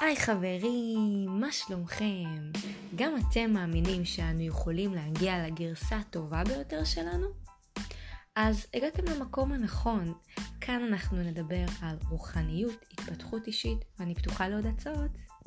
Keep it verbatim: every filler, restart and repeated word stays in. היי חברים, מה שלומכם? גם אתם מאמינים שאנו יכולים להגיע לגרסה הטובה ביותר שלנו? אז הגעתם למקום הנכון. כאן אנחנו נדבר על רוחניות, התפתחות אישית, ואני פתוחה לעוד הצעות.